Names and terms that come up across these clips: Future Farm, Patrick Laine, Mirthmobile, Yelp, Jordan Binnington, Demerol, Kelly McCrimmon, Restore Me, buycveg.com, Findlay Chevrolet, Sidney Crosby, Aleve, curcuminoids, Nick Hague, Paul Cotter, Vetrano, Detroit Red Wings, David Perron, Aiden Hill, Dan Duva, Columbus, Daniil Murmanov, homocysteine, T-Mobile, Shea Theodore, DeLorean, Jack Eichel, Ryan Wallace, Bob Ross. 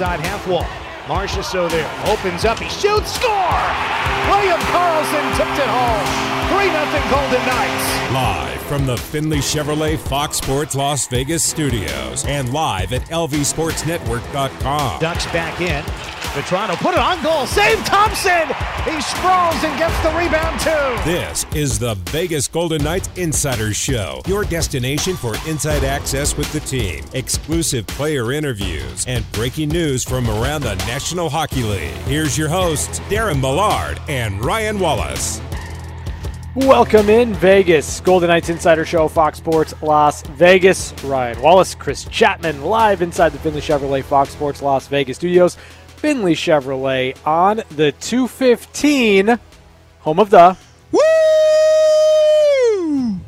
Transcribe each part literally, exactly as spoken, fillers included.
inside half wall. Marchessault there, opens up, he shoots, score! William Karlsson tipped it home. three nothing Golden Knights. Live from the Findlay Chevrolet Fox Sports Las Vegas studios and live at L V Sports Network dot com. Ducks back in. Vetrano put it on goal, save Thompson! He sprawls and gets the rebound too. This is the Vegas Golden Knights Insider Show, your destination for inside access with the team, exclusive player interviews, and breaking news from around the National Hockey League. Here's your hosts, Darren Millard and Ryan Wallace. Welcome in, Vegas Golden Knights Insider Show, Fox Sports Las Vegas. Ryan Wallace, Chris Chapman, live inside the Findlay Chevrolet Fox Sports Las Vegas studios. Findlay Chevrolet on the two fifteen, home of the Woo!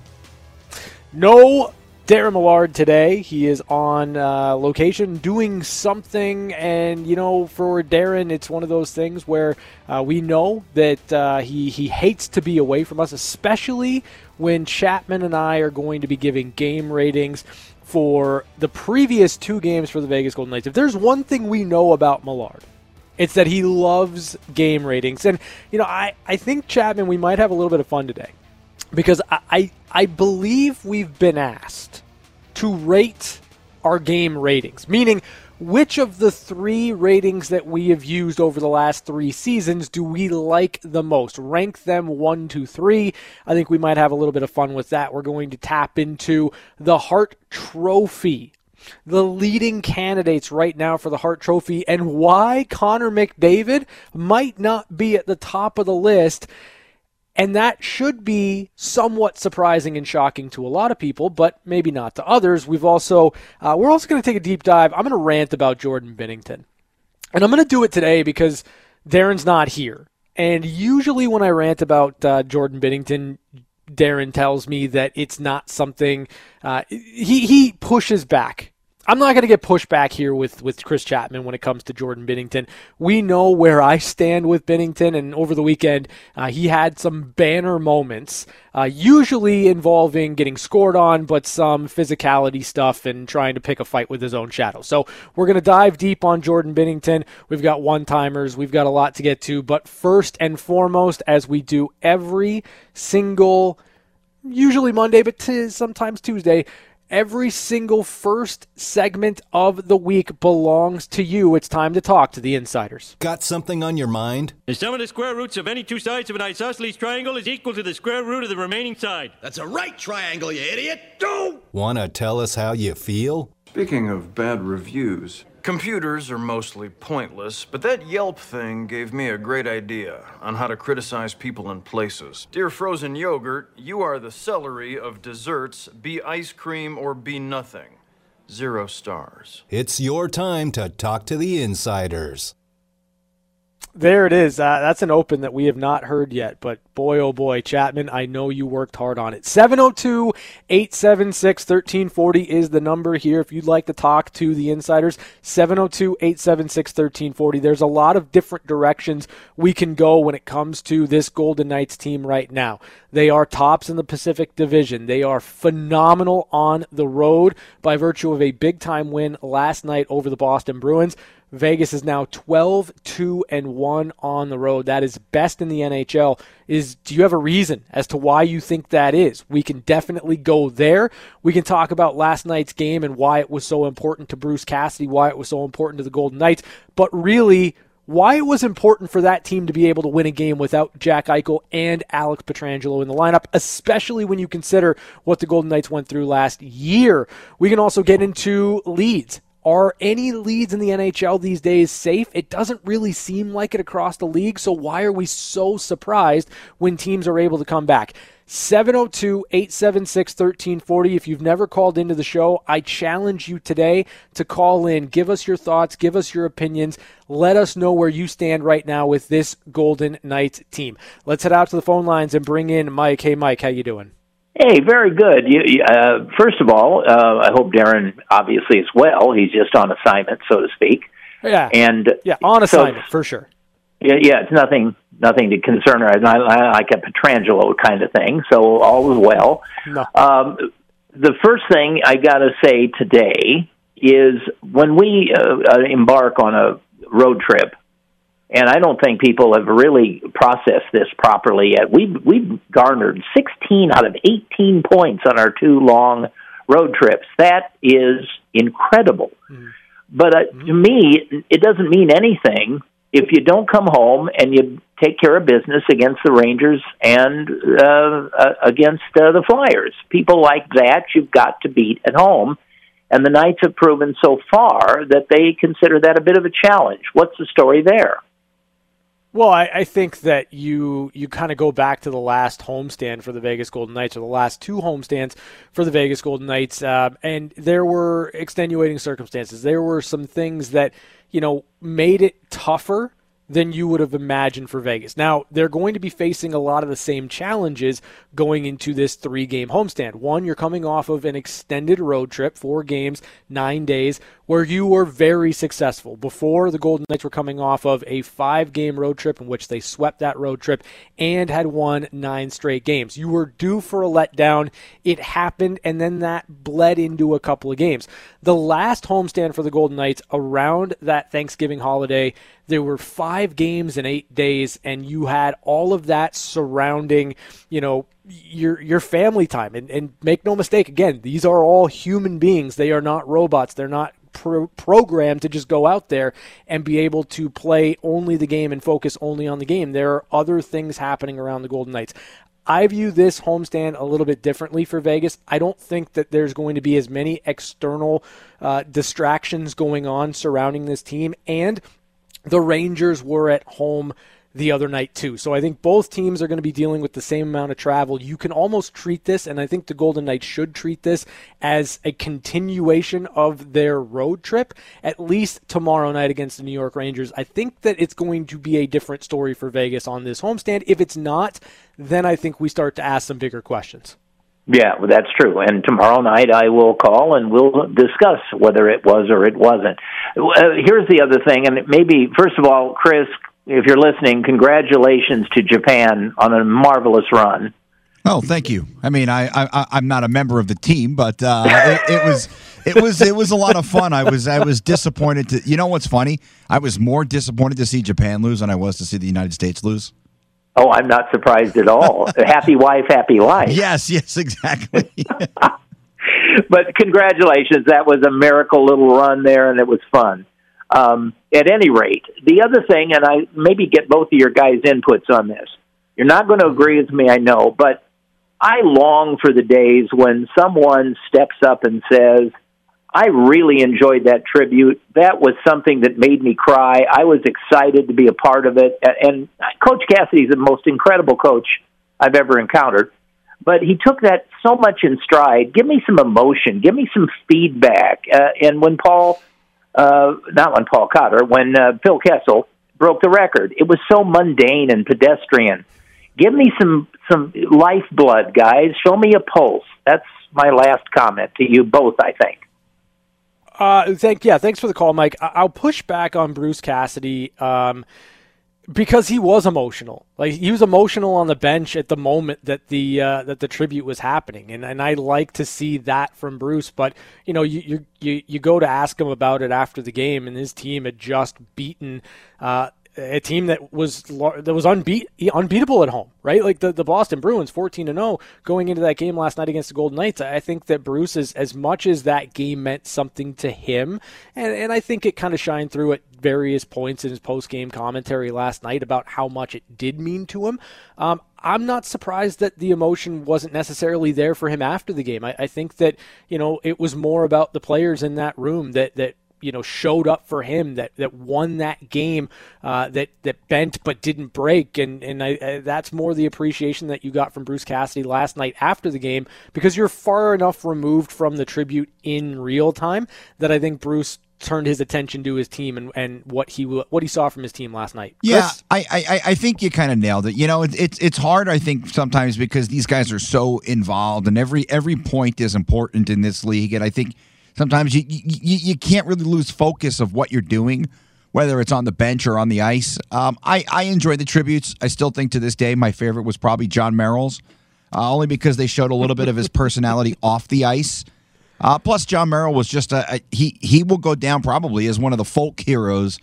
No Darren Millard today. He is on uh, location doing something, and, you know, for Darren, it's one of those things where uh, we know that uh, he, he hates to be away from us, especially when Chapman and I are going to be giving game ratings for the previous two games for the Vegas Golden Knights. If there's one thing we know about Millard, it's that he loves game ratings. And, you know, I, I think, Chapman, we might have a little bit of fun today because I, I, I believe we've been asked to rate our game ratings, meaning which of the three ratings that we have used over the last three seasons do we like the most? Rank them one, two, three. I think we might have a little bit of fun with that. We're going to tap into the Hart Trophy, the leading candidates right now for the Hart Trophy, and why Connor McDavid might not be at the top of the list. And that should be somewhat surprising and shocking to a lot of people, but maybe not to others. We've also, uh, we're also going to take a deep dive. I'm going to rant about Jordan Binnington. And I'm going to do it today because Darren's not here. And usually when I rant about uh, Jordan Binnington, Darren tells me that it's not something, uh, he, he pushes back. I'm not going to get pushed back here with, with Chris Chapman when it comes to Jordan Binnington. We know where I stand with Binnington, and over the weekend uh, he had some banner moments, uh, usually involving getting scored on, but some physicality stuff and trying to pick a fight with his own shadow. So we're going to dive deep on Jordan Binnington. We've got one-timers. We've got a lot to get to. But first and foremost, as we do every single, usually Monday, but t- sometimes Tuesday, every single first segment of the week belongs to you. It's time to talk to the insiders. Got something on your mind? The sum of the square roots of any two sides of an isosceles triangle is equal to the square root of the remaining side. That's a right triangle, you idiot! Don't! Want to tell us how you feel? Speaking of bad reviews, computers are mostly pointless, but that Yelp thing gave me a great idea on how to criticize people and places. Dear Frozen Yogurt, you are the celery of desserts. Be ice cream or be nothing. Zero stars. It's your time to talk to the insiders. There it is. Uh, that's an open that we have not heard yet, but boy, oh boy, Chapman, I know you worked hard on it. seven oh two, eight seven six, one three four oh is the number here if you'd like to talk to the insiders. seven oh two, eight seven six, one three four oh. There's a lot of different directions we can go when it comes to this Golden Knights team right now. They are tops in the Pacific Division. They are phenomenal on the road by virtue of a big-time win last night over the Boston Bruins. Vegas is now twelve two and one on the road. That is best in the N H L. Is do you have a reason as to why you think that is? We can definitely go there. We can talk about last night's game and why it was so important to Bruce Cassidy, why it was so important to the Golden Knights, but really why it was important for that team to be able to win a game without Jack Eichel and Alex Pietrangelo in the lineup, especially when you consider what the Golden Knights went through last year. We can also get into leads. Are any leads in the N H L these days safe? It doesn't really seem like it across the league, so why are we so surprised when teams are able to come back? seven oh two, eight seven six, one three four oh. If you've never called into the show, I challenge you today to call in. Give us your thoughts. Give us your opinions. Let us know where you stand right now with this Golden Knights team. Let's head out to the phone lines and bring in Mike. Hey, Mike, how you doing? Hey, very good. You, uh, first of all, uh, I hope Darren obviously is well. He's just on assignment, so to speak. Yeah, and yeah, on assignment so, for sure. Yeah, yeah, it's nothing, nothing to concern her. I, I like a Pietrangelo kind of thing. So all is well. No. Um, the first thing I got to say today is when we uh, embark on a road trip, and I don't think people have really processed this properly yet, we've, we've garnered sixteen out of eighteen points on our two long road trips. That is incredible. Mm-hmm. But uh, to me, it doesn't mean anything if you don't come home and you take care of business against the Rangers and uh, uh, against uh, the Flyers. People like that you've got to beat at home. And the Knights have proven so far that they consider that a bit of a challenge. What's the story there? Well, I, I think that you you kind of go back to the last homestand for the Vegas Golden Knights, or the last two homestands for the Vegas Golden Knights, uh, and there were extenuating circumstances. There were some things that, you know, made it tougher than you would have imagined for Vegas. Now, they're going to be facing a lot of the same challenges going into this three-game homestand. One, you're coming off of an extended road trip, four games, nine days, where you were very successful. Before, the Golden Knights were coming off of a five-game road trip in which they swept that road trip and had won nine straight games. You were due for a letdown. It happened, and then that bled into a couple of games. The last homestand for the Golden Knights around that Thanksgiving holiday, there were five games in eight days, and you had all of that surrounding, you know, your your family time. And, and make no mistake, again, these are all human beings. They are not robots. They're not pro- programmed to just go out there and be able to play only the game and focus only on the game. There are other things happening around the Golden Knights. I view this homestand a little bit differently for Vegas. I don't think that there's going to be as many external uh, distractions going on surrounding this team, and the Rangers were at home the other night too. So I think both teams are going to be dealing with the same amount of travel. You can almost treat this, and I think the Golden Knights should treat this as a continuation of their road trip, at least tomorrow night against the New York Rangers. I think that it's going to be a different story for Vegas on this homestand. If it's not, then I think we start to ask some bigger questions. Yeah, well, that's true. And tomorrow night I will call and we'll discuss whether it was or it wasn't. Uh, here's the other thing, and maybe, first of all, Chris, if you're listening, congratulations to Japan on a marvelous run. Oh, thank you. I mean, I, I I'm not a member of the team, but uh, it, it was it was it was a lot of fun. I was I was disappointed to. You know what's funny? I was more disappointed to see Japan lose than I was to see the United States lose. Oh, I'm not surprised at all. Happy wife, happy life. Yes, yes, exactly. But congratulations. That was a miracle little run there, and it was fun. Um, at any rate, the other thing, and I maybe get both of your guys' inputs on this. You're not going to agree with me, I know, but I long for the days when someone steps up and says, I really enjoyed that tribute. That was something that made me cry. I was excited to be a part of it. And Coach Cassidy's the most incredible coach I've ever encountered. But he took that so much in stride. Give me some emotion. Give me some feedback. Uh, and when Paul, uh, not when Paul Cotter, when uh, Phil Kessel broke the record, it was so mundane and pedestrian. Give me some, some lifeblood, guys. Show me a pulse. That's my last comment to you both, I think. Uh, thank yeah, thanks for the call, Mike. I'll push back on Bruce Cassidy um, because he was emotional. Like he was emotional on the bench at the moment that the uh, that the tribute was happening, and and I like to see that from Bruce. But you know, you you you go to ask him about it after the game, and his team had just beaten uh, a team that was that was unbeat unbeatable at home, right? Like the, the Boston Bruins, fourteen to nothing, going into that game last night against the Golden Knights. I think that Bruce, is, as much as that game meant something to him, and, and I think it kind of shined through at various points in his post-game commentary last night about how much it did mean to him, um, I'm not surprised that the emotion wasn't necessarily there for him after the game. I, I think that, you know, it was more about the players in that room that that you know, showed up for him, that, that won that game, uh, that, that bent but didn't break. And, and I, I, that's more the appreciation that you got from Bruce Cassidy last night after the game, because you're far enough removed from the tribute in real time that I think Bruce turned his attention to his team and, and what he what he saw from his team last night. Yeah, I, I I think you kind of nailed it. You know, it's it, it's hard, I think, sometimes because these guys are so involved and every every point is important in this league. And I think sometimes you, you you can't really lose focus of what you're doing, whether it's on the bench or on the ice. Um, I, I enjoy the tributes. I still think to this day my favorite was probably Jon Merrill's, uh, only because they showed a little bit of his personality off the ice. Uh, plus, Jon Merrill was just a, a he. He will go down probably as one of the folk heroes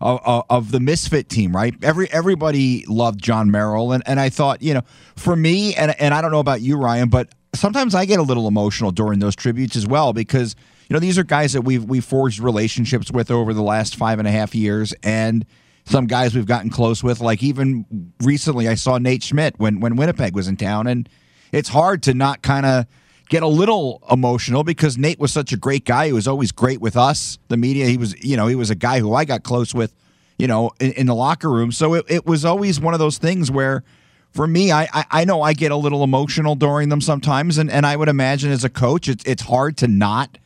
of, of, of the Misfit team, right? Every everybody loved Jon Merrill, and and I thought, you know, for me, and and I don't know about you, Ryan, but sometimes I get a little emotional during those tributes as well, because you know these are guys that we've we forged relationships with over the last five and a half years, and some guys we've gotten close with. Like even recently, I saw Nate Schmidt when when Winnipeg was in town, and it's hard to not kind of get a little emotional because Nate was such a great guy. He was always great with us, the media. He was, you know, he was a guy who I got close with, you know, in, in the locker room. So it, it was always one of those things where, for me, I, I, I know I get a little emotional during them sometimes, and, and I would imagine as a coach, it's it's hard to not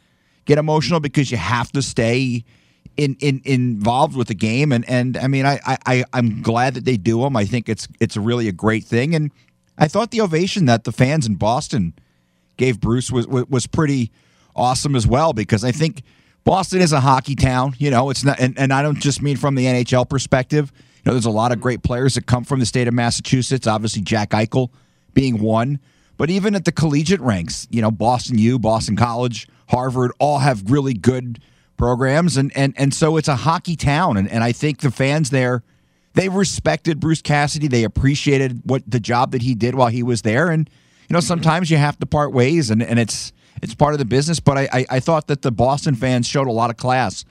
get emotional because you have to stay in, in involved with the game. And and I mean, I, I I'm glad that they do them. I think it's it's really a great thing. And I thought the ovation that the fans in Boston gave Bruce was was pretty awesome as well, because I think Boston is a hockey town. You know, it's not, and, and I don't just mean from the N H L perspective. You know, there's a lot of great players that come from the state of Massachusetts. Obviously, Jack Eichel being one, but even at the collegiate ranks, you know, Boston U, Boston College, Harvard, all have really good programs, and and and so it's a hockey town, and and I think the fans there, they respected Bruce Cassidy. They appreciated what the job that he did while he was there, and you know, sometimes you have to part ways, and, and it's it's part of the business. But I, I, I thought that the Boston fans showed a lot of class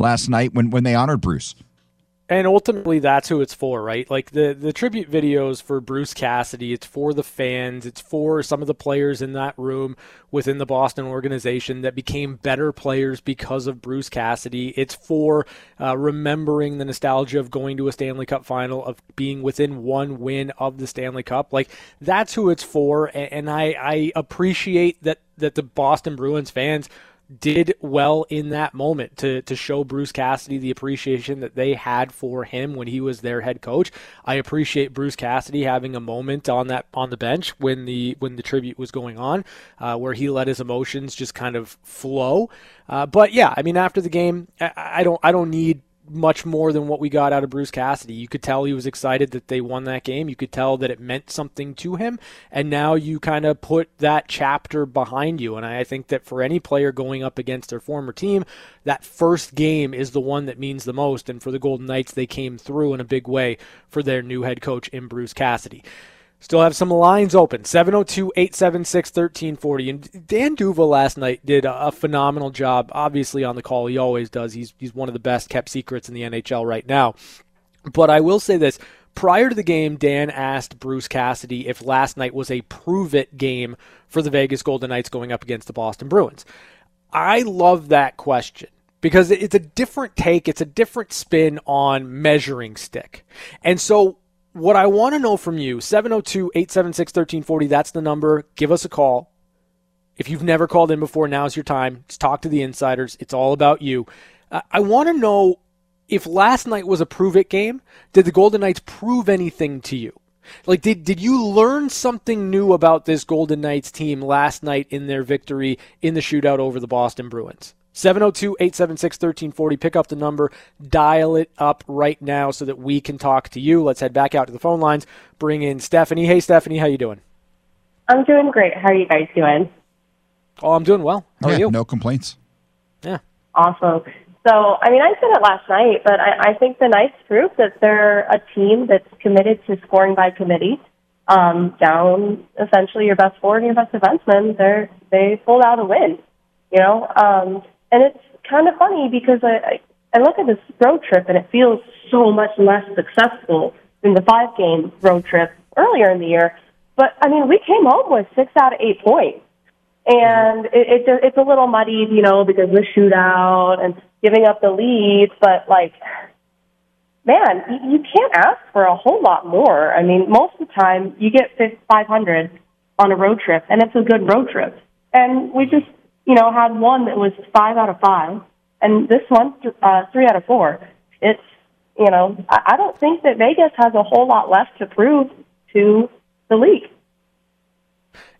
last night when, when they honored Bruce. And ultimately, that's who it's for, right? Like, the, the tribute videos for Bruce Cassidy, it's for the fans, it's for some of the players in that room within the Boston organization that became better players because of Bruce Cassidy. It's for uh, remembering the nostalgia of going to a Stanley Cup final, of being within one win of the Stanley Cup. Like, that's who it's for, and, and I, I appreciate that, that the Boston Bruins fans did well in that moment to to show Bruce Cassidy the appreciation that they had for him when he was their head coach. I appreciate Bruce Cassidy having a moment on that on the bench when the when the tribute was going on, uh, where he let his emotions just kind of flow. Uh, but yeah, I mean, after the game, I, I don't I don't need much more than what we got out of Bruce Cassidy. You could tell he was excited that they won that game. You could tell that it meant something to him. And now you kind of put that chapter behind you. And I think that for any player going up against their former team, that first game is the one that means the most. And for the Golden Knights, they came through in a big way for their new head coach in Bruce Cassidy. Still have some lines open, seven oh two, eight seven six, one three four oh. And Dan Duva last night did a phenomenal job, obviously, on the call. He always does. He's he's one of the best kept secrets in the N H L right now. But I will say this. Prior to the game, Dan asked Bruce Cassidy if last night was a prove-it game for the Vegas Golden Knights going up against the Boston Bruins. I love that question, because it's a different take. It's a different spin on measuring stick. And so, what I want to know from you, seven oh two, eight seven six, one three four oh, that's the number. Give us a call. If you've never called in before, now's your time. Just talk to the insiders. It's all about you. Uh, I want to know if last night was a prove-it game, did the Golden Knights prove anything to you? Like, did, did you learn something new about this Golden Knights team last night in their victory in the shootout over the Boston Bruins? seven oh two, eight seven six, one three four oh. Pick up the number. Dial it up right now so that we can talk to you. Let's head back out to the phone lines. Bring in Stephanie. Hey, Stephanie, how you doing? I'm doing great. How are you guys doing? Oh, I'm doing well. How yeah, are you? No complaints. Yeah. Awesome. So, I mean, I said it last night, but I, I think the Knights proved that they're a team that's committed to scoring by committee. Um, down, essentially, your best forward and your best defenseman, they're, they pulled out a win, you know? Um, And it's kind of funny because I, I look at this road trip and it feels so much less successful than the five-game road trip earlier in the year. But, I mean, we came home with six out of eight points. And it, it, it's a little muddied, you know, because of the shootout and giving up the lead. But, like, man, you can't ask for a whole lot more. I mean, most of the time you get five hundred on a road trip, and it's a good road trip. And we just, you know, had one that was five out of five, and this one, uh, three out of four. It's, you know, I don't think that Vegas has a whole lot left to prove to the league.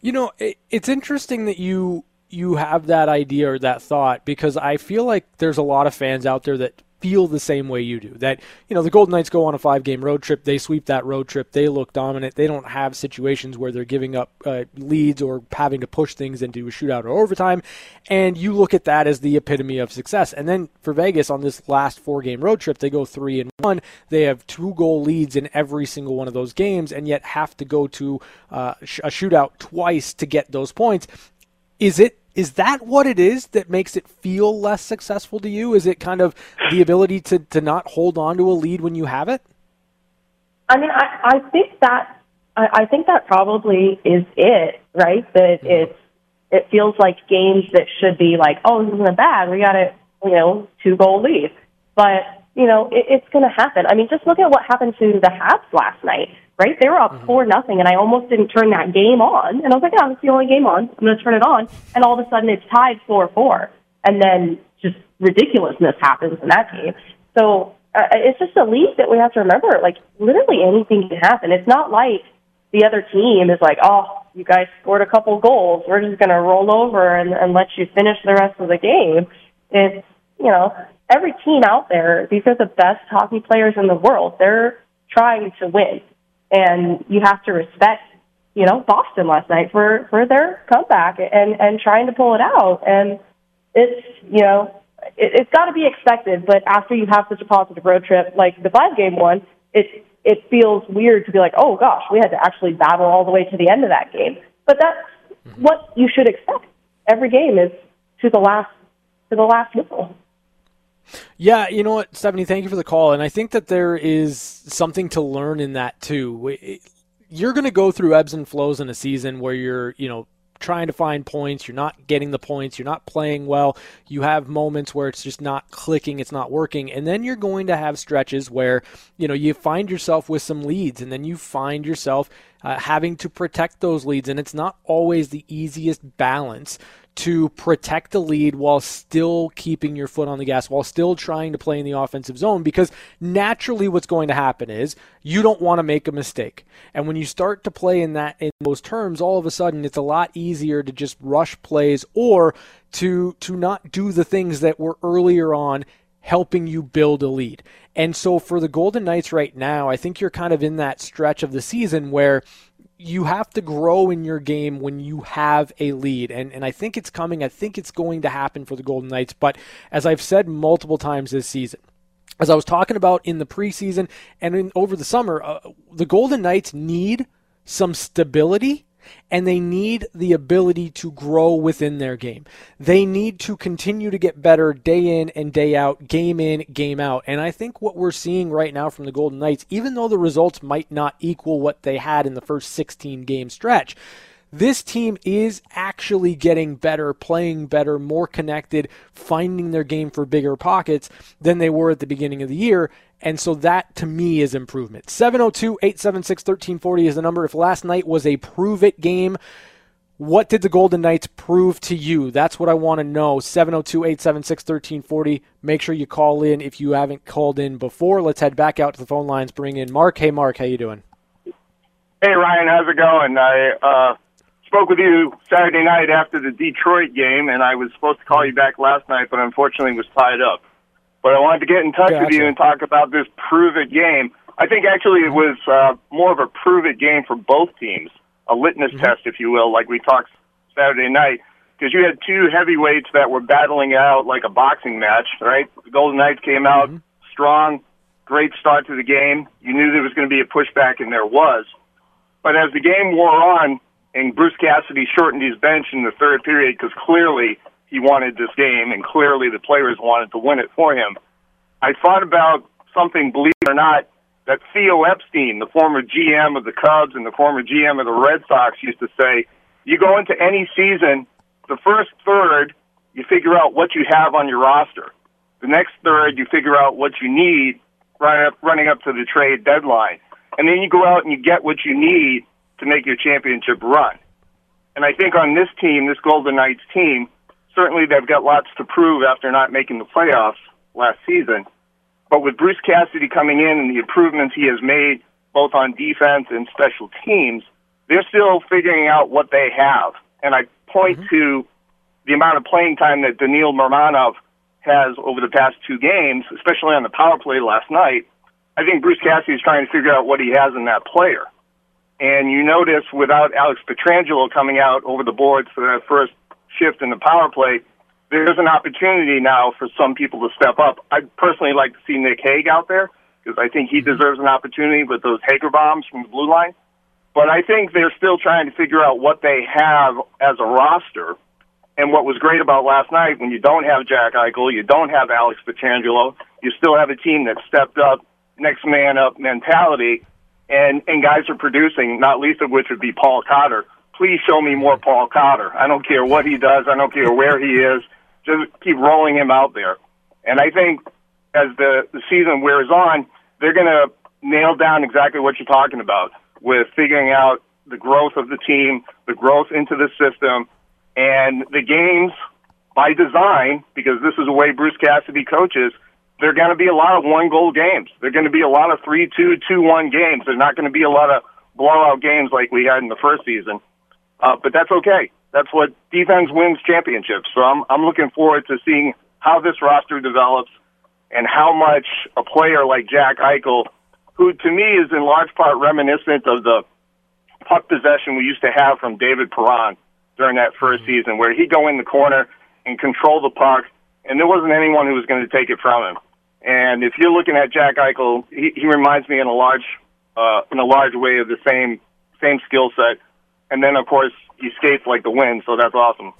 You know, it's interesting that you you have that idea or that thought, because I feel like there's a lot of fans out there that feel the same way you do. That, you know, the Golden Knights go on a five-game road trip. They sweep that road trip. They look dominant. They don't have situations where they're giving up uh, leads or having to push things into a shootout or overtime. And you look at that as the epitome of success. And then for Vegas on this last four-game road trip, they go three and one. They have two-goal leads in every single one of those games and yet have to go to uh, a shootout twice to get those points. Is it Is that what it is that makes it feel less successful to you? Is it kind of the ability to, to not hold on to a lead when you have it? I mean, I, I think that I, I think that probably is it, right? That it's it feels like games that should be like, oh, this isn't bad. We got a you know two goal lead, but you know it, it's going to happen. I mean, just look at what happened to the Habs last night. Right? They were up mm-hmm. four nothing, and I almost didn't turn that game on. And I was like, oh, it's the only game on. I'm going to turn it on. And all of a sudden, it's tied four four. And then just ridiculousness happens in that game. So uh, it's just a league that we have to remember. Like, literally anything can happen. It's not like the other team is like, oh, you guys scored a couple goals. We're just going to roll over and, and let you finish the rest of the game. It's, you know, every team out there, these are the best hockey players in the world. They're trying to win. And you have to respect, you know, Boston last night for, for their comeback and, and trying to pull it out. And it's, you know, it, it's got to be expected. But after you have such a positive road trip, like the five-game one, it it feels weird to be like, oh, gosh, we had to actually battle all the way to the end of that game. But that's mm-hmm. what you should expect. Every game is to the last to the last whistle. Yeah, you know what, Stephanie, thank you for the call. And I think that there is something to learn in that, too. You're going to go through ebbs and flows in a season where you're, you know, trying to find points, you're not getting the points, you're not playing well, you have moments where it's just not clicking, it's not working, and then you're going to have stretches where, you know, you find yourself with some leads, and then you find yourself uh, having to protect those leads, and it's not always the easiest balance to protect the lead while still keeping your foot on the gas, while still trying to play in the offensive zone, because naturally what's going to happen is you don't want to make a mistake. And when you start to play in that in those terms, all of a sudden it's a lot easier to just rush plays or to to not do the things that were earlier on helping you build a lead. And so for the Golden Knights right now, I think you're kind of in that stretch of the season where you have to grow in your game when you have a lead. And and I think it's coming. I think it's going to happen for the Golden Knights. But as I've said multiple times this season, as I was talking about in the preseason and in, over the summer, uh, the Golden Knights need some stability and they need the ability to grow within their game. They need to continue to get better day in and day out, game in, game out. And I think what we're seeing right now from the Golden Knights, even though the results might not equal what they had in the first sixteen-game stretch, this team is actually getting better, playing better, more connected, finding their game for bigger pockets than they were at the beginning of the year. And so that, to me, is improvement. seven oh two, eight seven six, one three four oh is the number. If last night was a prove-it game, what did the Golden Knights prove to you? That's what I want to know. seven oh two, eight seven six, one three four oh. Make sure you call in if you haven't called in before. Let's head back out to the phone lines, bring in Mark. Hey, Mark, how you doing? Hey, Ryan, how's it going? I uh, spoke with you Saturday night after the Detroit game, and I was supposed to call you back last night, but unfortunately was tied up. But I wanted to get in touch gotcha. with you and talk about this prove-it game. I think actually it was uh, more of a prove-it game for both teams, a litmus mm-hmm. test, if you will, like we talked Saturday night, because you had two heavyweights that were battling out like a boxing match, right? The Golden Knights came out mm-hmm. strong, great start to the game. You knew there was going to be a pushback, and there was. But as the game wore on, and Bruce Cassidy shortened his bench in the third period because clearly he wanted this game, and clearly the players wanted to win it for him. I thought about something, believe it or not, that Theo Epstein, the former G M of the Cubs and the former G M of the Red Sox, used to say, you go into any season, the first third, you figure out what you have on your roster. The next third, you figure out what you need right up, running up to the trade deadline. And then you go out and you get what you need to make your championship run. And I think on this team, this Golden Knights team, certainly they've got lots to prove after not making the playoffs last season. But with Bruce Cassidy coming in and the improvements he has made, both on defense and special teams, they're still figuring out what they have. And I point mm-hmm. to the amount of playing time that Daniil Murmanov has over the past two games, especially on the power play last night, I think Bruce Cassidy is trying to figure out what he has in that player. And you notice without Alex Pietrangelo coming out over the boards for that first shift in the power play, there's an opportunity now for some people to step up. I'd personally like to see Nick Hague out there because I think he deserves an opportunity with those Hager bombs from the blue line. But I think they're still trying to figure out what they have as a roster. And what was great about last night, when you don't have Jack Eichel, you don't have Alex Pietrangelo, you still have a team that stepped up, next man up mentality, and, and guys are producing, not least of which would be Paul Cotter. Please show me more Paul Cotter. I don't care what he does. I don't care where he is. Just keep rolling him out there. And I think as the, the season wears on, they're going to nail down exactly what you're talking about with figuring out the growth of the team, the growth into the system, and the games, by design, because this is the way Bruce Cassidy coaches, they're going to be a lot of one-goal games. They're going to be a lot of three two, two one games. They're not going to be a lot of blowout games like we had in the first season. Uh, but that's okay. That's what defense wins championships. So I'm, I'm looking forward to seeing how this roster develops and how much a player like Jack Eichel, who to me is in large part reminiscent of the puck possession we used to have from David Perron, during that first season, where he'd go in the corner and control the puck, and there wasn't anyone who was going to take it from him. And if you're looking at Jack Eichel, he, he reminds me in a large, uh, in a large way of the same same skill set. And then, of course, he skates like the wind, so that's awesome.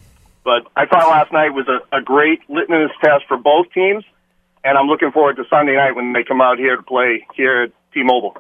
But I thought last night was a, a great litmus test for both teams, and I'm looking forward to Sunday night when they come out here to play here at T-Mobile.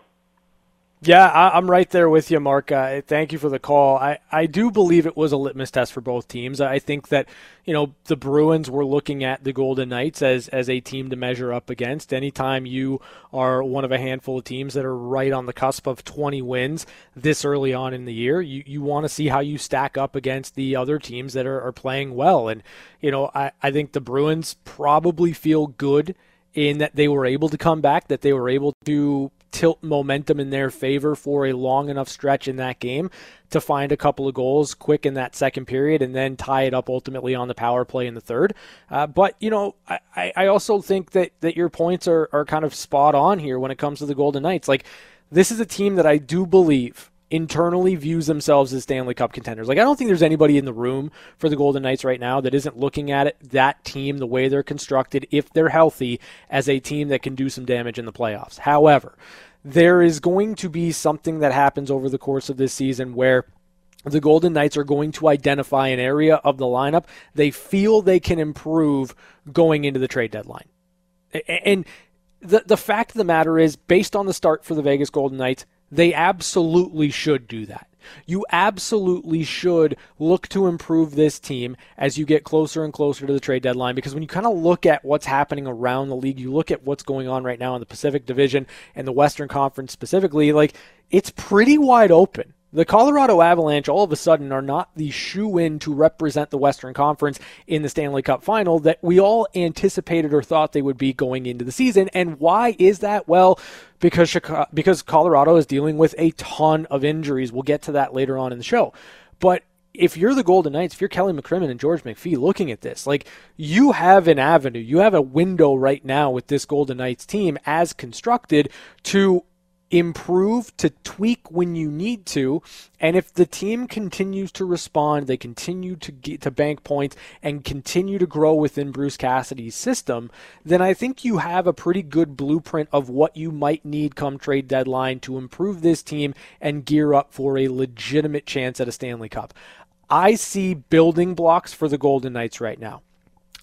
Yeah, I'm right there with you, Mark. Uh, thank you for the call. I, I do believe it was a litmus test for both teams. I think that, you know, the Bruins were looking at the Golden Knights as, as a team to measure up against. Anytime you are one of a handful of teams that are right on the cusp of twenty wins this early on in the year, you, you want to see how you stack up against the other teams that are, are playing well. And, you know, I, I think the Bruins probably feel good in that they were able to come back, that they were able to tilt momentum in their favor for a long enough stretch in that game to find a couple of goals quick in that second period and then tie it up ultimately on the power play in the third. Uh, but, you know, I, I also think that, that your points are, are kind of spot on here when it comes to the Golden Knights. Like, this is a team that I do believe internally views themselves as Stanley Cup contenders. Like, I don't think there's anybody in the room for the Golden Knights right now that isn't looking at it, that team, the way they're constructed, if they're healthy, as a team that can do some damage in the playoffs. However, there is going to be something that happens over the course of this season where the Golden Knights are going to identify an area of the lineup they feel they can improve going into the trade deadline. And the the fact of the matter is, based on the start for the Vegas Golden Knights, they absolutely should do that. You absolutely should look to improve this team as you get closer and closer to the trade deadline, because when you kind of look at what's happening around the league, you look at what's going on right now in the Pacific Division and the Western Conference specifically, like, it's pretty wide open. The Colorado Avalanche all of a sudden are not the shoe-in to represent the Western Conference in the Stanley Cup final that we all anticipated or thought they would be going into the season. And why is that? Well, because Chicago, because Colorado is dealing with a ton of injuries. We'll get to that later on in the show. But if you're the Golden Knights, if you're Kelly McCrimmon and George McPhee looking at this, like, you have an avenue, you have a window right now with this Golden Knights team as constructed to improve, to tweak when you need to, and if the team continues to respond, they continue to get to bank points and continue to grow within Bruce Cassidy's system, then I think you have a pretty good blueprint of what you might need come trade deadline to improve this team and gear up for a legitimate chance at a Stanley Cup. I see building blocks for the Golden Knights right now.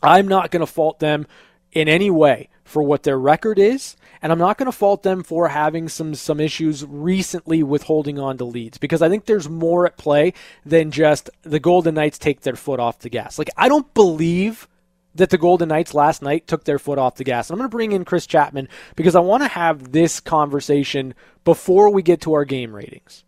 I'm not going to fault them in any way for what their record is, and I'm not going to fault them for having some some issues recently with holding on to leads, because I think there's more at play than just the Golden Knights take their foot off the gas. Like, I don't believe that the Golden Knights last night took their foot off the gas. And I'm going to bring in Chris Chapman because I want to have this conversation before we get to our game ratings.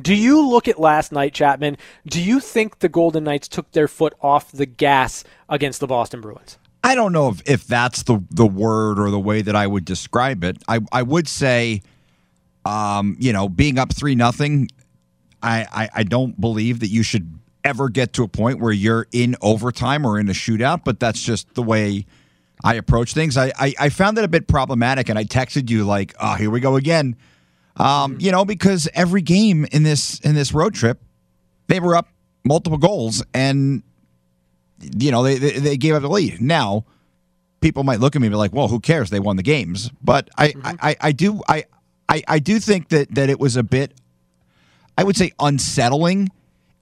Do you look at last night, Chapman? Do you think the Golden Knights took their foot off the gas against the Boston Bruins? I don't know if, if that's the, the word or the way that I would describe it. I, I would say, um, you know, being up three nothing, I, I, I don't believe that you should ever get to a point where you're in overtime or in a shootout, but that's just the way I approach things. I, I, I found that a bit problematic, and I texted you like, oh, here we go again. Um, you know, because every game in this in this road trip, they were up multiple goals, and, you know, they, they, they gave up the lead. Now, people might look at me and be like, well, who cares? They won the games. But I, mm-hmm. I, I, I do I, I, I do think that, that it was a bit, I would say unsettling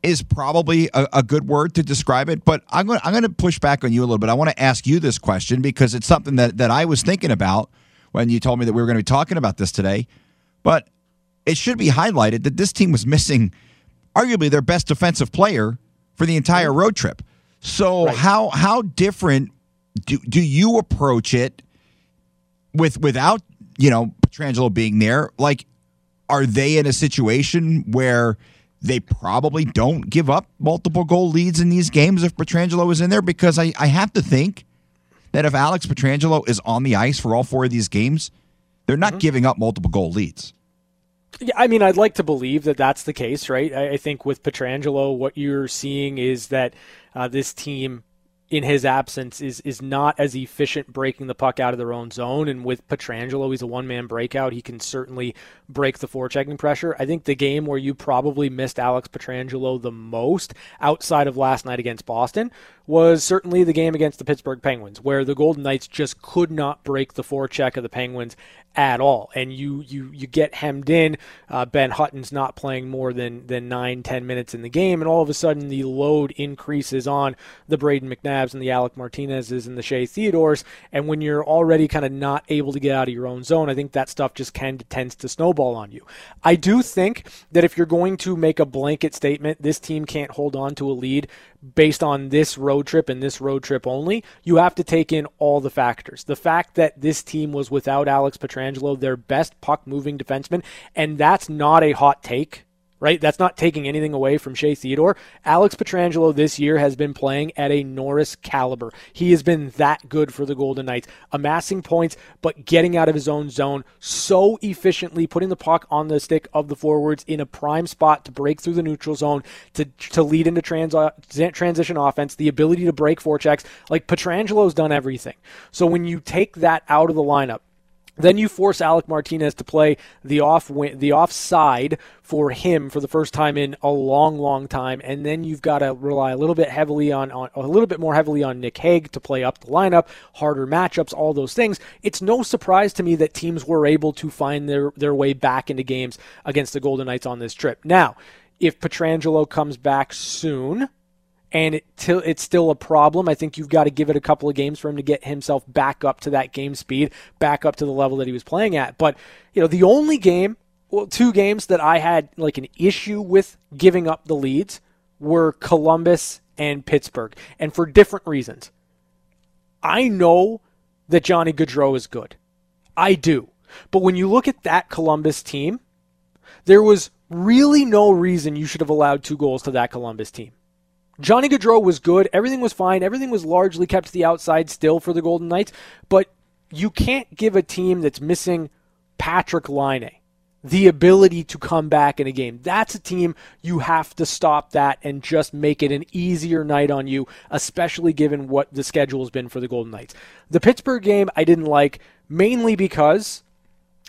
is probably a, a good word to describe it. But I'm going I'm going to push back on you a little bit. I want to ask you this question because it's something that, that I was thinking about when you told me that we were going to be talking about this today. But it should be highlighted that this team was missing arguably their best defensive player for the entire road trip. So right. how how different do do you approach it with without, you know, Pietrangelo being there? Like, are they in a situation where they probably don't give up multiple goal leads in these games if Pietrangelo is in there? Because I, I have to think that if Alex Pietrangelo is on the ice for all four of these games, they're not mm-hmm. giving up multiple goal leads. Yeah, I mean, I'd like to believe that that's the case, right? I, I think with Pietrangelo, what you're seeing is that uh, this team, in his absence, is is not as efficient breaking the puck out of their own zone. And with Pietrangelo, he's a one-man breakout. He can certainly break the forechecking pressure. I think the game where you probably missed Alex Pietrangelo the most outside of last night against Boston was certainly the game against the Pittsburgh Penguins, where the Golden Knights just could not break the forecheck of the Penguins at all. And you you you get hemmed in. Uh, Ben Hutton's not playing more than, than nine, ten minutes in the game, and all of a sudden the load increases on the Braden McNabbs and the Alec Martinez's and the Shea Theodores. And when you're already kind of not able to get out of your own zone, I think that stuff just can, tends to snowball on you. I do think that if you're going to make a blanket statement, this team can't hold on to a lead based on this road trip and this road trip only, you have to take in all the factors. The fact that this team was without Alex Pietrangelo, their best puck-moving defenseman, and that's not a hot take, right? That's not taking anything away from Shea Theodore. Alex Pietrangelo this year has been playing at a Norris caliber. He has been that good for the Golden Knights, amassing points, but getting out of his own zone so efficiently, putting the puck on the stick of the forwards in a prime spot to break through the neutral zone, to to lead into trans, transition offense, the ability to break forechecks. Like, Petrangelo's done everything. So when you take that out of the lineup, then you force Alec Martinez to play the off win- the offside for him for the first time in a long, long time, and then you've got to rely a little bit heavily on, on a little bit more heavily on Nick Hague to play up the lineup, harder matchups, all those things. It's no surprise to me that teams were able to find their, their way back into games against the Golden Knights on this trip. Now, if Pietrangelo comes back soon, and it till it's still a problem, I think you've got to give it a couple of games for him to get himself back up to that game speed, back up to the level that he was playing at. But, you know, the only game, well, two games that I had like an issue with giving up the leads were Columbus and Pittsburgh, and for different reasons. I know that Johnny Gaudreau is good. I do. But when you look at that Columbus team, there was really no reason you should have allowed two goals to that Columbus team. Johnny Gaudreau was good. Everything was fine. Everything was largely kept to the outside still for the Golden Knights. But you can't give a team that's missing Patrick Laine the ability to come back in a game. That's a team you have to stop that and just make it an easier night on you, especially given what the schedule has been for the Golden Knights. The Pittsburgh game I didn't like, mainly because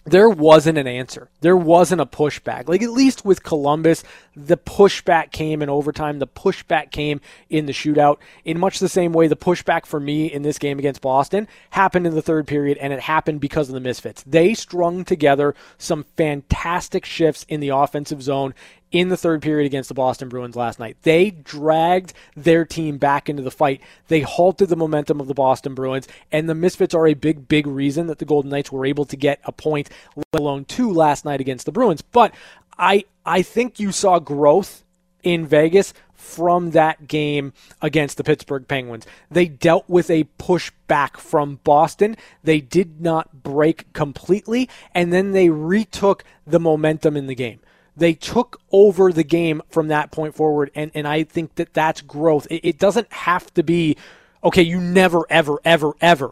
there wasn't an answer. There wasn't a pushback. Like, at least with Columbus, the pushback came in overtime. The pushback came in the shootout. In much the same way, the pushback for me in this game against Boston happened in the third period, and it happened because of the misfits. They strung together some fantastic shifts in the offensive zone in the third period against the Boston Bruins last night. They dragged their team back into the fight. They halted the momentum of the Boston Bruins, and the misfits are a big, big reason that the Golden Knights were able to get a point, let alone two, last night against the Bruins. But I I think you saw growth in Vegas from that game against the Pittsburgh Penguins. They dealt with a pushback from Boston. They did not break completely, and then they retook the momentum in the game. They took over the game from that point forward, and, and I think that that's growth. It, it doesn't have to be, okay, you never, ever, ever, ever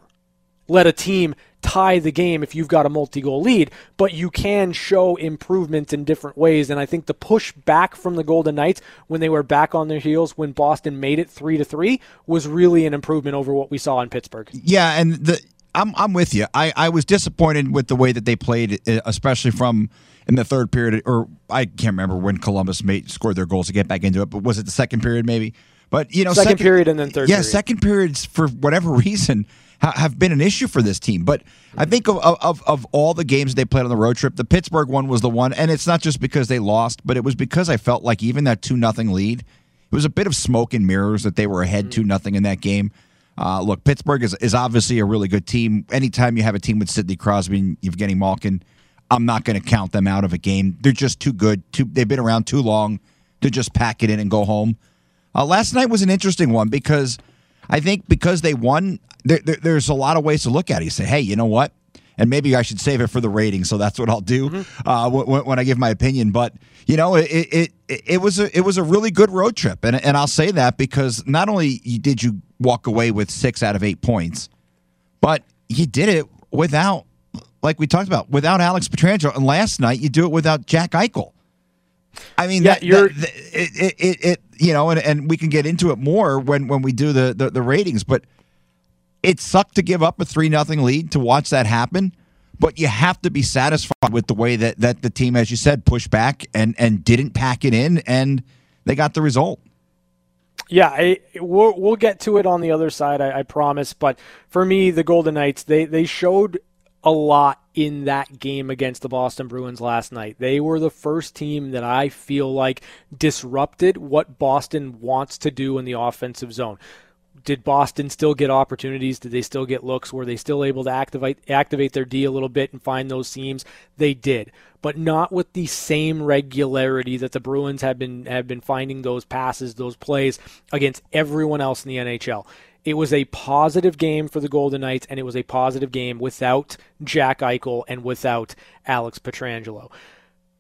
let a team tie the game if you've got a multi-goal lead, but you can show improvement in different ways. And I think the push back from the Golden Knights when they were back on their heels when Boston made it three to three was really an improvement over what we saw in Pittsburgh. Yeah, and the I'm I'm with you. I, I was disappointed with the way that they played, especially from in the third period, or I can't remember when Columbus made scored their goals to get back into it, but was it the second period maybe? But you know, second, second period and then third. Yeah, period. Second periods for whatever reason ha- have been an issue for this team. But I think of, of of all the games they played on the road trip, the Pittsburgh one was the one, and it's not just because they lost, but it was because I felt like even that two nothing lead, it was a bit of smoke and mirrors that they were ahead two mm-hmm. nothing in that game. Uh, look, Pittsburgh is is obviously a really good team. Anytime you have a team with Sidney Crosby and Evgeny Malkin, I'm not going to count them out of a game. They're just too good. Too, they've been around too long to just pack it in and go home. Uh, last night was an interesting one because I think because they won, there, there, there's a lot of ways to look at it. You say, hey, you know what? And maybe I should save it for the rating, so that's what I'll do mm-hmm. uh, when, when I give my opinion. But, you know, it it, it was a, it was a really good road trip, and, and I'll say that because not only did you walk away with six out of eight points, but you did it without, like we talked about, without Alex Pietrangelo. And last night you do it without Jack Eichel. I mean, yeah, that, you're... That, it, it, it, it, you know, and, and we can get into it more when, when we do the, the, the ratings, but it sucked to give up a three nothing lead, to watch that happen, but you have to be satisfied with the way that, that the team, as you said, pushed back and, and didn't pack it in, and they got the result. Yeah, I, we'll, we'll get to it on the other side, I, I promise, but for me, the Golden Knights, they, they showed a lot in that game against the Boston Bruins last night. They were the first team that I feel like disrupted what Boston wants to do in the offensive zone. Did Boston still get opportunities? Did they still get looks? Were they still able to activate activate their D a little bit and find those seams? They did, but not with the same regularity that the Bruins have been have been finding those passes, those plays against everyone else in the N H L. It was a positive game for the Golden Knights, and it was a positive game without Jack Eichel and without Alex Pietrangelo.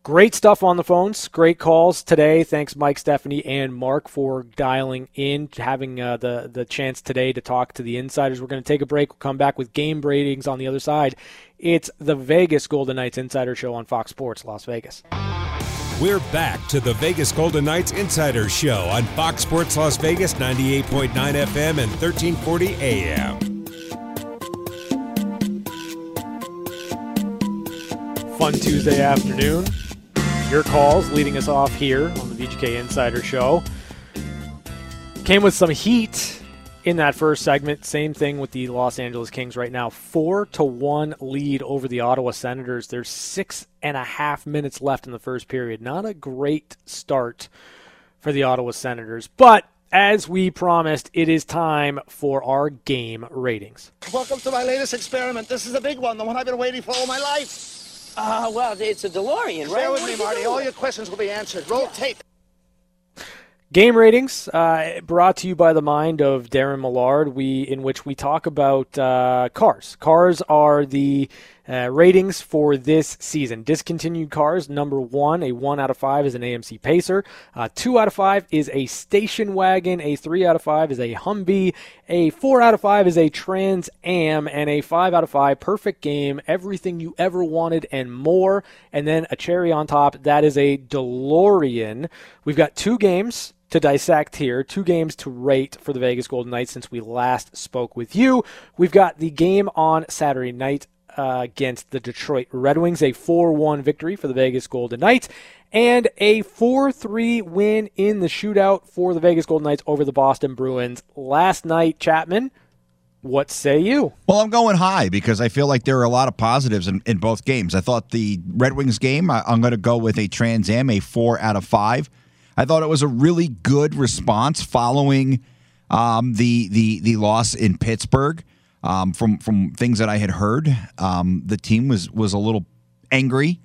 Great stuff on the phones. Great calls today. Thanks, Mike, Stephanie, and Mark for dialing in, having uh, the, the chance today to talk to the insiders. We're going to take a break. We'll come back with game ratings on the other side. It's the Vegas Golden Knights Insider Show on Fox Sports Las Vegas. We're back to the Vegas Golden Knights Insider Show on Fox Sports Las Vegas, ninety-eight point nine F M and thirteen forty A M. Fun Tuesday afternoon. Your calls leading us off here on the V G K Insider Show. Came with some heat in that first segment. Same thing with the Los Angeles Kings right now. Four to one lead over the Ottawa Senators. There's six and a half minutes left in the first period. Not a great start for the Ottawa Senators, but as we promised, it is time for our game ratings. Welcome to my latest experiment. This is a big one, the one I've been waiting for all my life. Uh, well, it's a DeLorean, right? Bear with me, Marty. All your questions will be answered. Roll tape. Game ratings uh, brought to you by the mind of Darren Millard, we, in which we talk about uh, cars. Cars are the uh, ratings for this season. Discontinued cars, number one, a one out of five is an A M C Pacer. Uh, two out of five is a station wagon. A three out of five is a Humvee. A four out of five is a Trans Am. And a five out of five, perfect game, everything you ever wanted and more. And then a cherry on top, that is a DeLorean. We've got two games to dissect here, two games to rate for the Vegas Golden Knights since we last spoke with you. We've got the game on Saturday night uh, against the Detroit Red Wings, a four one victory for the Vegas Golden Knights, and a four three win in the shootout for the Vegas Golden Knights over the Boston Bruins last night. Chapman, what say you? Well, I'm going high because I feel like there are a lot of positives in, in both games. I thought the Red Wings game, I, I'm going to go with a Trans Am, a four out of five. I thought it was a really good response following um, the the the loss in Pittsburgh. Um, from from things that I had heard, um, the team was was a little angry,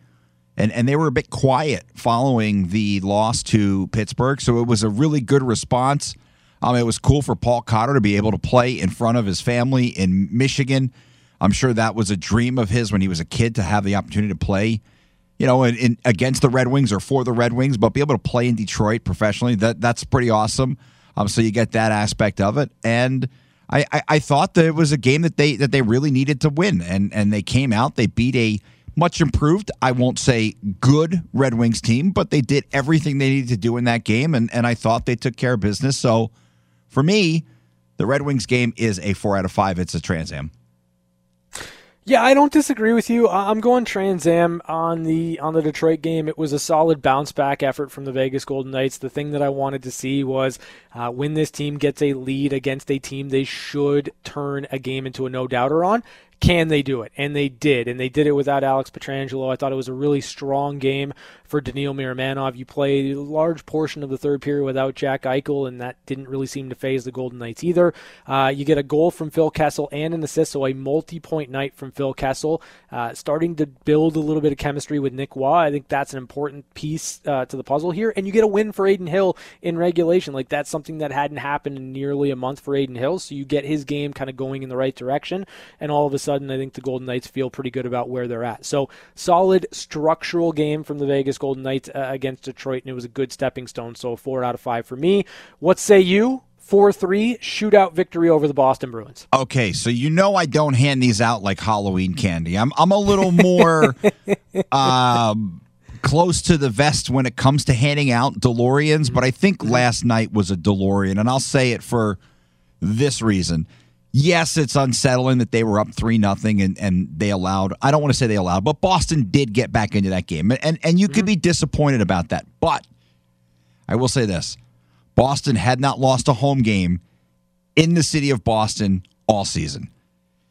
and and they were a bit quiet following the loss to Pittsburgh. So it was a really good response. Um, it was cool for Paul Cotter to be able to play in front of his family in Michigan. I'm sure that was a dream of his when he was a kid to have the opportunity to play, you know, in, in against the Red Wings or for the Red Wings, but be able to play in Detroit professionally, that that's pretty awesome. Um, so you get that aspect of it. And I, I, I thought that it was a game that they that they really needed to win, and and they came out, they beat a much improved, I won't say good Red Wings team, but they did everything they needed to do in that game, and, and I thought they took care of business. So for me, the Red Wings game is a four out of five. It's a Trans Am. Yeah, I don't disagree with you. I'm going Trans Am on the on the Detroit game. It was a solid bounce-back effort from the Vegas Golden Knights. The thing that I wanted to see was uh, when this team gets a lead against a team they should turn a game into a no-doubter on, can they do it? And they did, and they did it without Alex Pietrangelo. I thought it was a really strong game for Daniil Miramanov. You played a large portion of the third period without Jack Eichel, and that didn't really seem to faze the Golden Knights either. Uh, you get a goal from Phil Kessel and an assist, so a multi-point night from Phil Kessel. Uh, starting to build a little bit of chemistry with Nick Waugh. I think that's an important piece uh, to the puzzle here. And you get a win for Aiden Hill in regulation. Like, that's something that hadn't happened in nearly a month for Aiden Hill, so you get his game kind of going in the right direction, and all of a sudden I think the Golden Knights feel pretty good about where they're at. So solid structural game from the Vegas Golden Knights uh, against Detroit, and it was a good stepping stone. So four out of five for me. What say you? four three shootout victory over the Boston Bruins. Okay, so you know I don't hand these out like Halloween candy. I'm I'm a little more um, close to the vest when it comes to handing out DeLoreans, mm-hmm. but I think last night was a DeLorean, and I'll say it for this reason. Yes, it's unsettling that they were up three nothing and, and they allowed, I don't want to say they allowed, but Boston did get back into that game. And, and you mm-hmm. could be disappointed about that. But I will say this, Boston had not lost a home game in the city of Boston all season.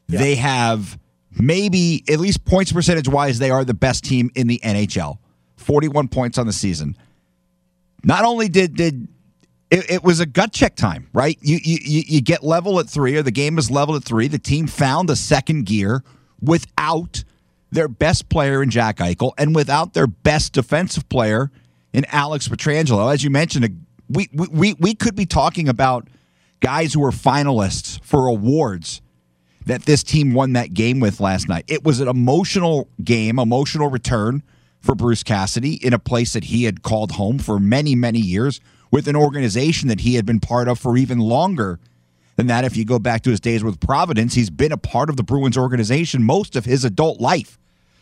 Yeah. They have maybe, at least points percentage-wise, they are the best team in the N H L. forty-one points on the season. Not only did did... It, it was a gut check time, right? You, you you get level at three, or the game is level at three. The team found a second gear without their best player in Jack Eichel and without their best defensive player in Alex Pietrangelo. As you mentioned, we we we could be talking about guys who were finalists for awards that this team won that game with last night. It was an emotional game, emotional return for Bruce Cassidy in a place that he had called home for many, many years, with an organization that he had been part of for even longer than that. If you go back to his days with Providence, he's been a part of the Bruins organization most of his adult life.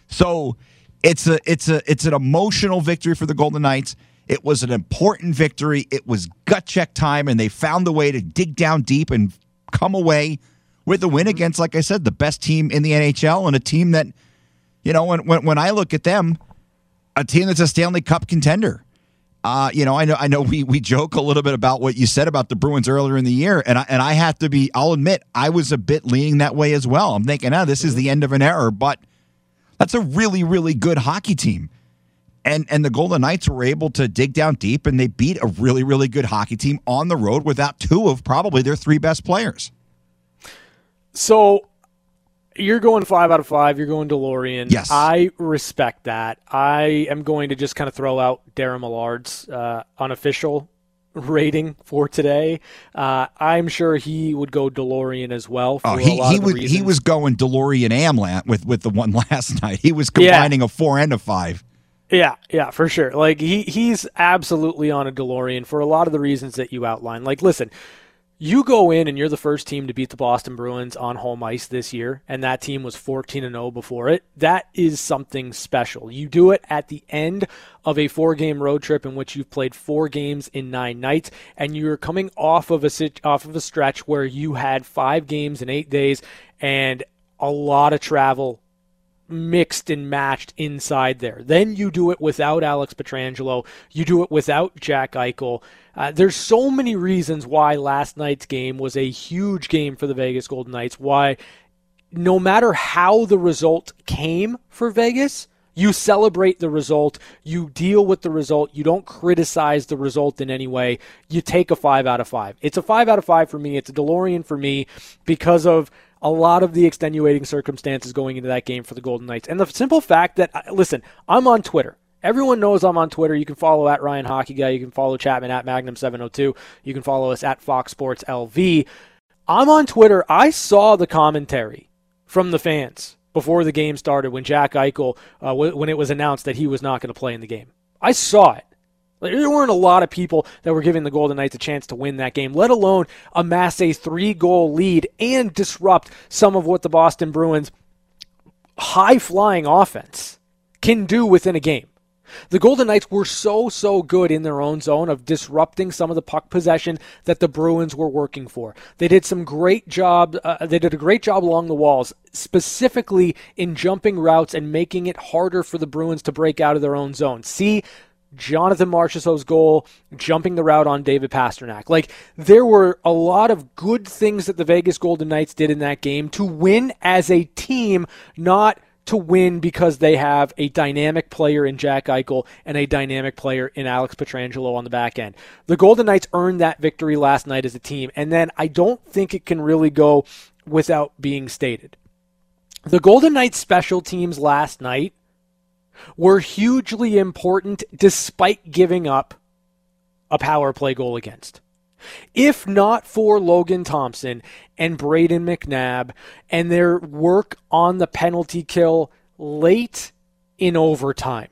So it's a it's a it's an emotional victory for the Golden Knights. It was an important victory. It was gut check time, and they found a way to dig down deep and come away with a win against, like I said, the best team in the N H L, and a team that, you know, when when, when I look at them, a team that's a Stanley Cup contender. Uh, you know, I know, I know. We we joke a little bit about what you said about the Bruins earlier in the year, and I and I have to be. I'll admit, I was a bit leaning that way as well. I'm thinking, oh, this is the end of an era, but that's a really, really good hockey team, and and the Golden Knights were able to dig down deep, and they beat a really, really good hockey team on the road without two of probably their three best players. So. You're going five out of five. You're going DeLorean. Yes. I respect that. I am going to just kind of throw out Darren Millard's uh, unofficial rating for today. Uh, I'm sure he would go DeLorean as well. For oh, he, a lot he, of would, he was going DeLorean Amlat with, with the one last night. He was combining yeah. a four and a five. Yeah, yeah, for sure. Like he he's absolutely on a DeLorean for a lot of the reasons that you outlined. Like, listen, you go in and you're the first team to beat the Boston Bruins on home ice this year, and that team was fourteen and oh before it. That is something special. You do it at the end of a four-game road trip in which you've played four games in nine nights, and you're coming off of a off of a stretch where you had five games in eight days and a lot of travel mixed and matched inside there. Then you do it without Alex Pietrangelo. You do it without Jack Eichel. Uh, there's so many reasons why last night's game was a huge game for the Vegas Golden Knights, why no matter how the result came for Vegas, you celebrate the result, you deal with the result, you don't criticize the result in any way, you take a five out of five. It's a five out of five for me, it's a DeLorean for me, because of a lot of the extenuating circumstances going into that game for the Golden Knights. And the simple fact that, listen, I'm on Twitter. Everyone knows I'm on Twitter. You can follow at Ryan Hockey Guy. You can follow Chapman at Magnum seven oh two. You can follow us at Fox Sports L V. I'm on Twitter. I saw the commentary from the fans before the game started when Jack Eichel, uh, w- when it was announced that he was not going to play in the game. I saw it. There weren't a lot of people that were giving the Golden Knights a chance to win that game, let alone amass a three-goal lead and disrupt some of what the Boston Bruins' high-flying offense can do within a game. The Golden Knights were so, so good in their own zone of disrupting some of the puck possession that the Bruins were working for. They did some great job. Uh, they did a great job along the walls, specifically in jumping routes and making it harder for the Bruins to break out of their own zone. See Jonathan Marchessault's goal, jumping the route on David Pastrnak. Like, there were a lot of good things that the Vegas Golden Knights did in that game to win as a team, not to win because they have a dynamic player in Jack Eichel and a dynamic player in Alex Pietrangelo on the back end. The Golden Knights earned that victory last night as a team, and then I don't think it can really go without being stated. The Golden Knights special teams last night were hugely important despite giving up a power play goal against. If not for Logan Thompson and Braden McNabb and their work on the penalty kill late in overtime,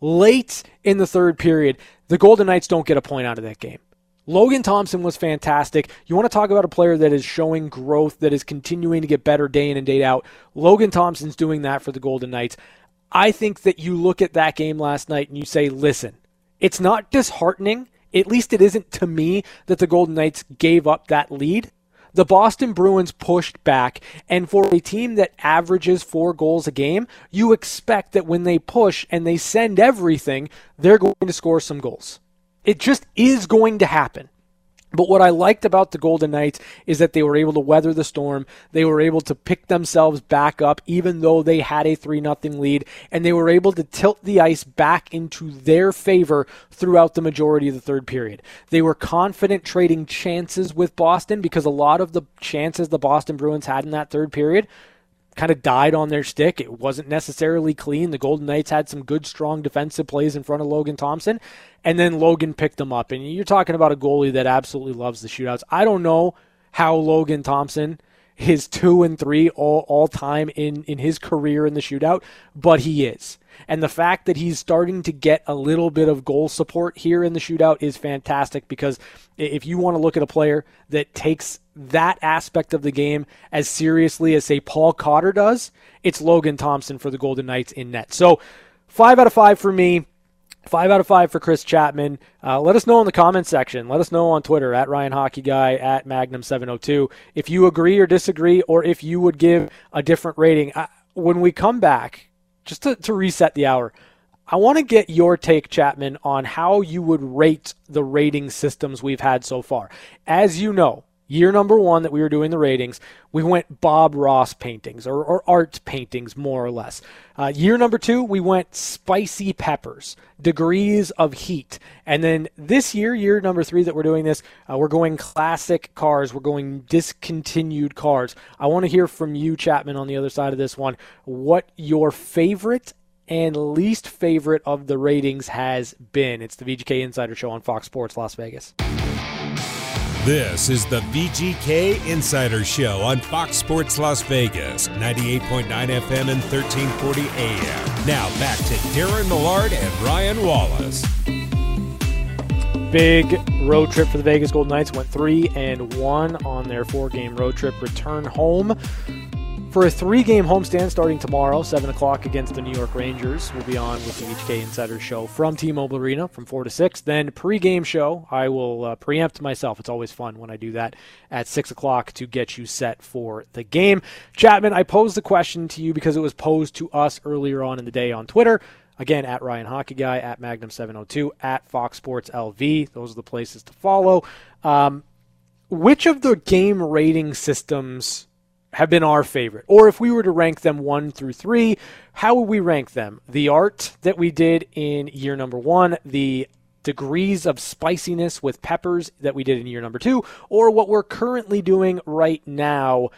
late in the third period, the Golden Knights don't get a point out of that game. Logan Thompson was fantastic. You want to talk about a player that is showing growth, that is continuing to get better day in and day out. Logan Thompson's doing that for the Golden Knights. I think that you look at that game last night and you say, listen, it's not disheartening. At least it isn't to me that the Golden Knights gave up that lead. The Boston Bruins pushed back, and for a team that averages four goals a game, you expect that when they push and they send everything, they're going to score some goals. It just is going to happen. But what I liked about the Golden Knights is that they were able to weather the storm. They were able to pick themselves back up even though they had a three nothing lead, and they were able to tilt the ice back into their favor throughout the majority of the third period. They were confident trading chances with Boston because a lot of the chances the Boston Bruins had in that third period kind of died on their stick. It wasn't necessarily clean. The Golden Knights had some good, strong defensive plays in front of Logan Thompson, and then Logan picked them up. And you're talking about a goalie that absolutely loves the shootouts. I don't know how Logan Thompson is two and three all, all time in, in his career in the shootout, but he is. And the fact that he's starting to get a little bit of goal support here in the shootout is fantastic, because if you want to look at a player that takes that aspect of the game as seriously as, say, Paul Cotter does, it's Logan Thompson for the Golden Knights in net. So five out of five for me, five out of five for Chris Chapman. Uh, let us know in the comments section. Let us know on Twitter, at Ryan Hockey Guy, at Magnum seven oh two, if you agree or disagree, or if you would give a different rating. I, when we come back, just to, to reset the hour, I want to get your take, Chapman, on how you would rate the rating systems we've had so far. As you know, year number one that we were doing the ratings, we went Bob Ross paintings, or, or art paintings, more or less. Uh, year number two, we went spicy peppers, degrees of heat. And then this year, year number three that we're doing this, uh, we're going classic cars. We're going discontinued cars. I want to hear from you, Chapman, on the other side of this one, what your favorite and least favorite of the ratings has been. It's the V G K Insider Show on Fox Sports Las Vegas. This is the V G K Insider Show on Fox Sports Las Vegas, ninety-eight point nine F M and thirteen forty A M. Now back to Darren Millard and Ryan Wallace. Big road trip for the Vegas Golden Knights. Went three and one on their four-game road trip. Return home for a three-game homestand starting tomorrow, seven o'clock against the New York Rangers. We'll be on with the V G K Insider Show from T-Mobile Arena from four to six. Then pre-game show, I will uh, preempt myself. It's always fun when I do that at six o'clock to get you set for the game. Chapman, I posed the question to you because it was posed to us earlier on in the day on Twitter. Again, at Ryan Hockey Guy, at Magnum seven oh two, at Fox Sports L V. Those are the places to follow. Um, which of the game rating systems have been our favorite? Or if we were to rank them one through three, how would we rank them? The art that we did in year number one, the degrees of spiciness with peppers that we did in year number two, or what we're currently doing right now,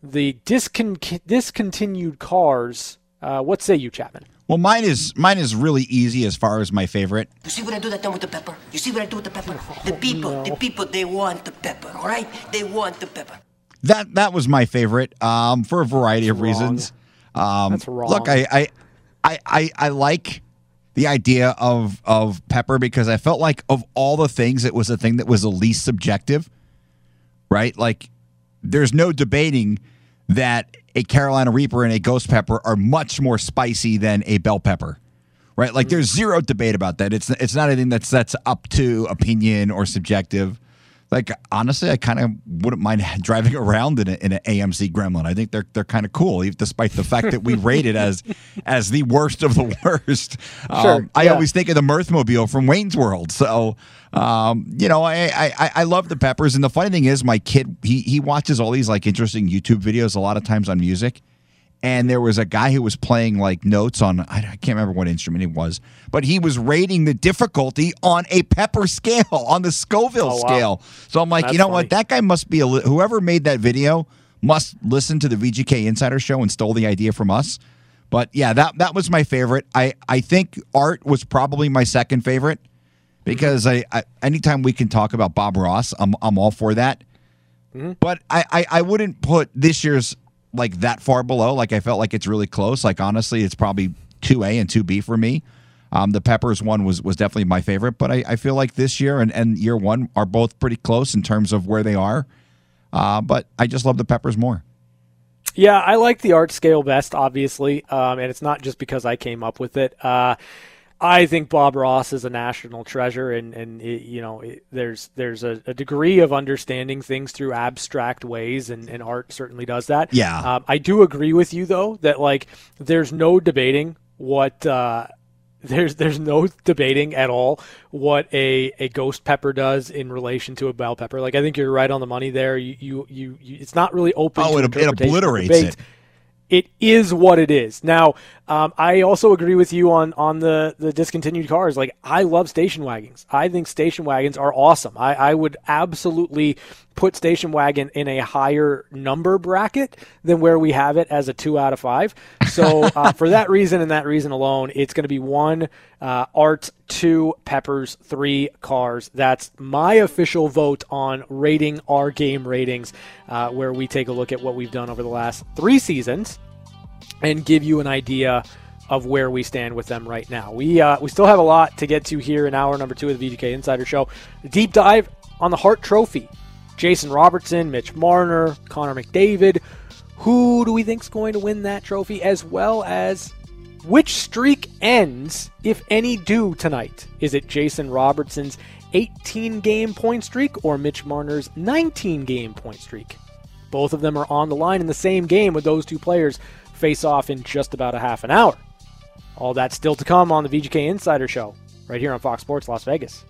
the discon- discontinued cars. Uh, what say you, Chapman? Well, mine is mine is really easy as far as my favorite. You see what I do that time with the pepper? You see what I do with the pepper? Oh, the people, no. the people, they want the pepper, all right? They want the pepper. That that was my favorite um, for a variety That's of wrong. reasons. Um, That's wrong. Look, I I, I, I, I like the idea of of Pepper because I felt like of all the things, it was the thing that was the least subjective, right? Like, there's no debating that a Carolina Reaper and a Ghost Pepper are much more spicy than a bell pepper, right? Like, there's zero debate about that. It's it's not anything that's that's up to opinion or subjective. Like, honestly, I kind of wouldn't mind driving around in, a, in an A M C Gremlin. I think they're they're kind of cool, even despite the fact that we rate it as as the worst of the worst. Um, sure, I yeah. always think of the Mirthmobile from Wayne's World. So, um, you know, I, I I love the peppers. And the funny thing is, my kid, he he watches all these, like, interesting YouTube videos a lot of times on music. And there was a guy who was playing, like, notes on, I can't remember what instrument it was, but he was rating the difficulty on a pepper scale, on the Scoville oh, wow. scale. So I'm like, That's you know funny. what? That guy must be, a li- whoever made that video must listen to the V G K Insider Show and stole the idea from us. But, yeah, that that was my favorite. I, I think art was probably my second favorite because I, I anytime we can talk about Bob Ross, I'm, I'm all for that. Mm-hmm. But I, I, I wouldn't put this year's, like, that far below. Like, I felt like it's really close. Like, honestly, it's probably two A and two B for me. Um, the Peppers one was was definitely my favorite, but I, I feel like this year and, and year one are both pretty close in terms of where they are. Uh, but I just love the Peppers more. Yeah, I like the art scale best, obviously, um, and it's not just because I came up with it. Uh, I think Bob Ross is a national treasure, and, and it, you know, it, there's there's a, a degree of understanding things through abstract ways, and, and art certainly does that. Yeah. Um, I do agree with you, though, that, like, there's no debating what uh, there's there's no debating at all what a, a ghost pepper does in relation to a bell pepper. Like, I think you're right on the money there. You you, you, you it's not really open. Oh, to it, it obliterates it. It is what it is. Now, um, I also agree with you on, on the, the discontinued cars. Like, I love station wagons. I think station wagons are awesome. I, I would absolutely put station wagon in a higher number bracket than where we have it as a two out of five. So uh, for that reason and that reason alone, it's going to be one uh, art, two peppers, three cars. That's my official vote on rating our game ratings, uh, where we take a look at what we've done over the last three seasons and give you an idea of where we stand with them right now. We uh, we still have a lot to get to here in hour number two of the V G K Insider Show. A deep dive on the Hart Trophy. Jason Robertson, Mitch Marner, Connor McDavid. Who do we think's going to win that trophy, as well as which streak ends, if any, do tonight? Is it Jason Robertson's eighteen-game point streak or Mitch Marner's nineteen-game point streak? Both of them are on the line in the same game with those two players face off in just about a half an hour. All that still to come on the V G K Insider Show right here on Fox Sports Las Vegas.